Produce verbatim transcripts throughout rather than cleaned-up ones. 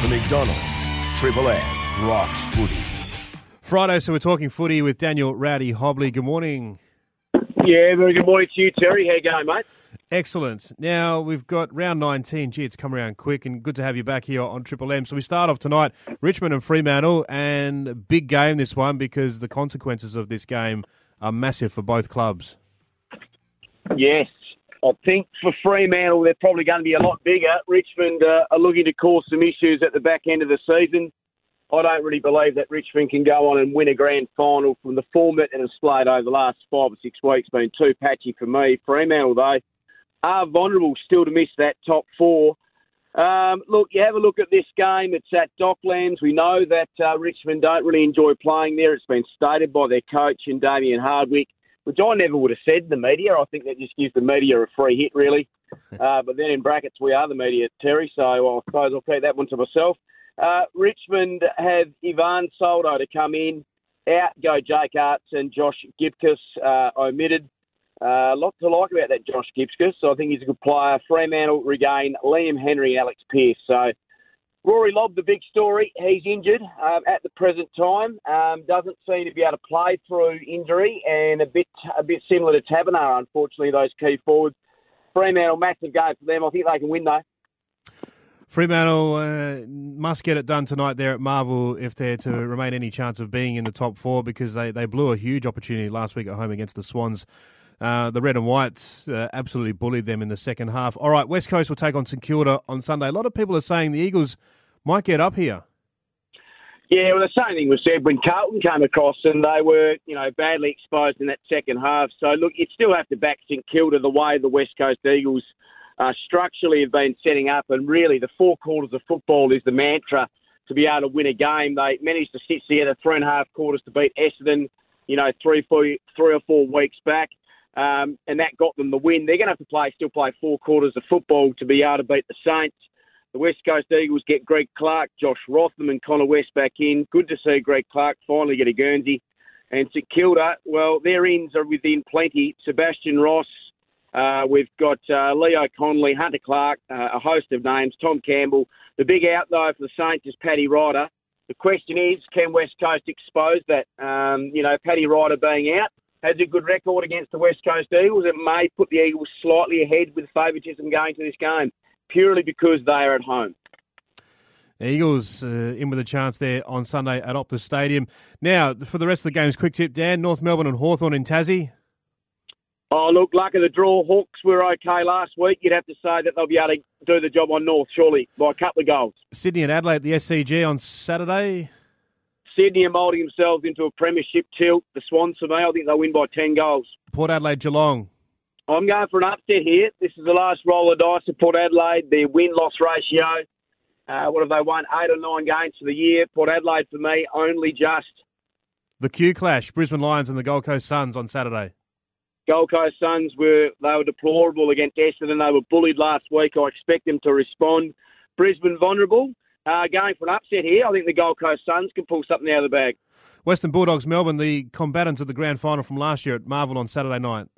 For McDonald's, Triple M rocks footy. Friday, so we're talking footy with Daniel Rowdy Hobley. Good morning. Yeah, very good morning to you, Terry. How you going, mate? Excellent. Now, we've got round nineteen. Gee, it's come around quick, and good to have you back here on Triple M. So we start off tonight, Richmond and Fremantle, and big game this one because the consequences of this game are massive for both clubs. Yes. I think for Fremantle, they're probably going to be a lot bigger. Richmond uh, are looking to cause some issues at the back end of the season. I don't really believe that Richmond can go on and win a grand final from the format and displayed over the last five or six weeks. Been too patchy for me. Fremantle, though, are vulnerable still to miss that top four. Um, look, you have a look at this game. It's at Docklands. We know that uh, Richmond don't really enjoy playing there. It's been stated by their coach and Damien Hardwick, which I never would have said in the media. I think that just gives the media a free hit, really. Uh, but then in brackets, we are the media, Terry, so I suppose I'll keep that one to myself. Uh, Richmond have Ivan Soldo to come in. Out go Jake Arts and Josh Gipkus uh, omitted. A uh, lot to like about that Josh Gipkus. So I think he's a good player. Fremantle regain Liam Henry and Alex Pearce. So Rory Lobb, the big story. He's injured um, at the present time. Um, doesn't seem to be able to play through injury, and a bit a bit similar to Taberner, unfortunately, those key forwards. Fremantle, massive game for them. I think they can win, though. Fremantle uh, must get it done tonight there at Marvel if they're to remain any chance of being in the top four, because they, they blew a huge opportunity last week at home against the Swans. Uh, the Red and Whites uh, absolutely bullied them in the second half. All right, West Coast will take on St Kilda on Sunday. A lot of people are saying the Eagles might get up here. Yeah, well, the same thing was said when Carlton came across, and they were, you know, badly exposed in that second half. So, look, you'd still have to back St Kilda the way the West Coast Eagles uh, structurally have been setting up, and really the four quarters of football is the mantra to be able to win a game. They managed to sit together three and a half quarters to beat Essendon, you know, three, four, three or four weeks back. Um, and that got them the win. They're going to have to play, still play four quarters of football to be able to beat the Saints. The West Coast Eagles get Greg Clark, Josh Rotham and Connor West back in. Good to see Greg Clark finally get a Guernsey. And St Kilda, well, their ins are within plenty. Sebastian Ross, uh, we've got uh, Leo Connolly, Hunter Clark, uh, a host of names, Tom Campbell. The big out, though, for the Saints is Paddy Ryder. The question is, can West Coast expose that? Um, you know, Paddy Ryder being out has a good record against the West Coast Eagles. It may put the Eagles slightly ahead with favouritism going to this game, purely because they are at home. The Eagles uh, in with a chance there on Sunday at Optus Stadium. Now, for the rest of the game's quick tip, Dan, North Melbourne and Hawthorn in Tassie. Oh, look, luck of the draw. Hawks were okay last week. You'd have to say that they'll be able to do the job on North, surely, by a couple of goals. Sydney and Adelaide at the S C G on Saturday. Sydney are moulding themselves into a premiership tilt. The Swans, for me, I think they'll win by ten goals. Port Adelaide, Geelong. I'm going for an upset here. This is the last roll of dice at Port Adelaide. Their win-loss ratio, uh, what have they won? Eight or nine games for the year. Port Adelaide, for me, only just. The Q clash, Brisbane Lions and the Gold Coast Suns on Saturday. Gold Coast Suns, were they were deplorable against Essendon. They were bullied last week. I expect them to respond. Brisbane vulnerable. Uh, going for an upset here, I think the Gold Coast Suns can pull something out of the bag. Western Bulldogs, Melbourne, the combatants of the grand final from last year at Marvel on Saturday night.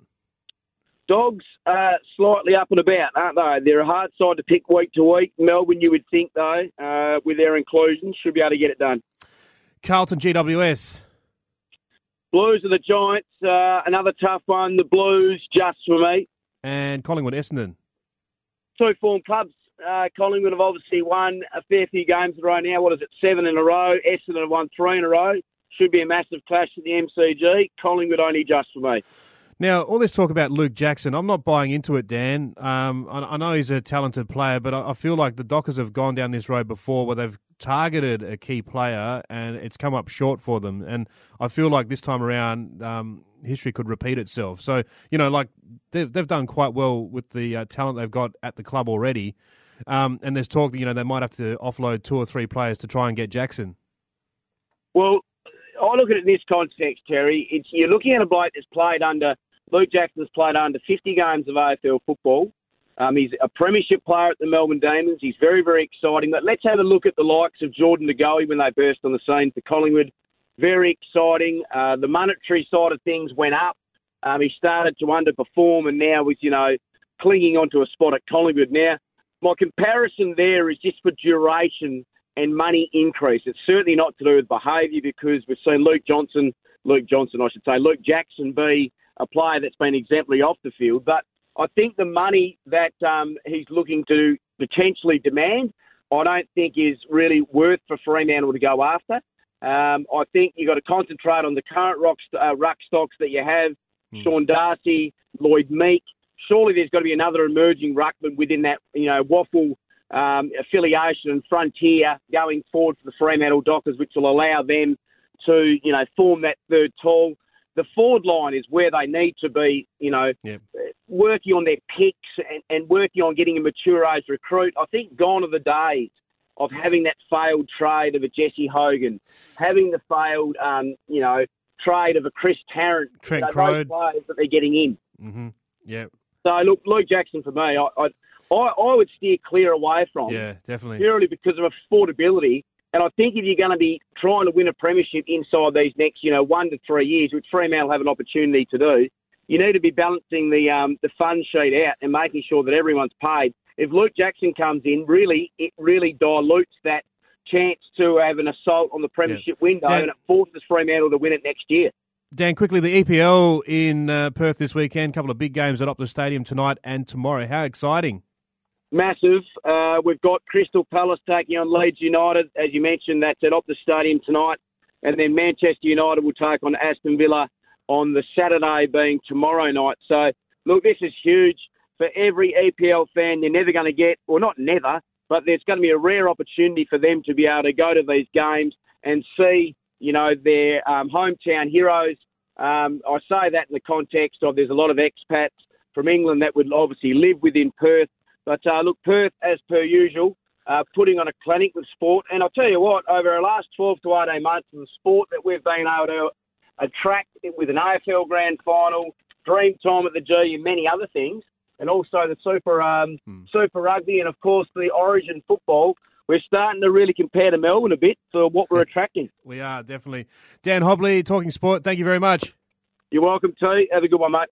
Dogs uh, slightly up and about, aren't they? They're a hard side to pick week to week. Melbourne, you would think, though, uh, with their inclusion, should be able to get it done. Carlton, G W S. Blues are the Giants. Uh, another tough one. The Blues, just for me. And Collingwood, Essendon. Two form clubs. Uh, Collingwood have obviously won a fair few games in a row now. What is it, seven in a row? Essendon have won three in a row. Should be a massive clash at the M C G. Collingwood only just for me. Now, all this talk about Luke Jackson, I'm not buying into it, Dan. Um, I, I know he's a talented player, but I, I feel like the Dockers have gone down this road before where they've targeted a key player and it's come up short for them. And I feel like this time around, um, history could repeat itself. So, you know, like they've, they've done quite well with the uh, talent they've got at the club already. Um, and there's talk that, you know, they might have to offload two or three players to try and get Jackson. Well, I look at it in this context, Terry. It's, you're looking at a bloke that's played under, Luke Jackson's played under fifty games of A F L football. Um, he's a premiership player at the Melbourne Demons. He's very, very exciting. But let's have a look at the likes of Jordan De Goey when they burst on the scene for Collingwood. Very exciting. Uh, the monetary side of things went up. Um, he started to underperform and now was, you know, clinging onto a spot at Collingwood now. my comparison there is just for duration and money increase. It's certainly not to do with behaviour, because we've seen Luke Johnson, Luke Johnson, I should say, Luke Jackson be a player that's been exemplary off the field. But I think the money that um, he's looking to potentially demand, I don't think is really worth for Fremantle to go after. Um, I think you've got to concentrate on the current rock, uh, ruck stocks that you have, mm. Sean Darcy, Lloyd Meek. Surely there's got to be another emerging ruckman within that, you know, waffle um, affiliation and frontier going forward for the Fremantle Dockers, which will allow them to, you know, form that third tall. The forward line is where they need to be, you know, yep. working on their picks and, and working on getting a mature age recruit. I think gone are the days of having that failed trade of a Jesse Hogan, having the failed, um, you know, trade of a Chris Tarrant. Trent you know, Crowd. Those players that they're getting in. Mm-hmm. Yeah. So, look, Luke Jackson for me, I, I I would steer clear away from. Yeah, definitely. Purely because of affordability. And I think if you're going to be trying to win a premiership inside these next, you know, one to three years, which Fremantle have an opportunity to do, you need to be balancing the um, the fund sheet out and making sure that everyone's paid. If Luke Jackson comes in, really, it really dilutes that chance to have an assault on the premiership yeah. window, Dan, and it forces Fremantle to win it next year. Dan, quickly, the E P L in uh, Perth this weekend, a couple of big games at Optus Stadium tonight and tomorrow. How exciting. Massive. Uh, we've got Crystal Palace taking on Leeds United. As you mentioned, that's at Optus Stadium tonight. And then Manchester United will take on Aston Villa on the Saturday, being tomorrow night. So, look, this is huge for every E P L fan. They're never going to get, or not never, but there's going to be a rare opportunity for them to be able to go to these games and see, you know, their um, hometown heroes. Um, I say that in the context of there's a lot of expats from England that would obviously live within Perth. But, uh, look, Perth, as per usual, uh, putting on a clinic with sport. And I'll tell you what, over the last twelve to eighteen months, the sport that we've been able to attract with an A F L Grand Final, Dream Time at the G and many other things, and also the Super um, mm. Super Rugby and, of course, the Origin football, we're starting to really compare to Melbourne a bit for what we're attracting. We are, definitely. Dan Hobley, Talking Sport, thank you very much. You're welcome, T. Have a good one, mate.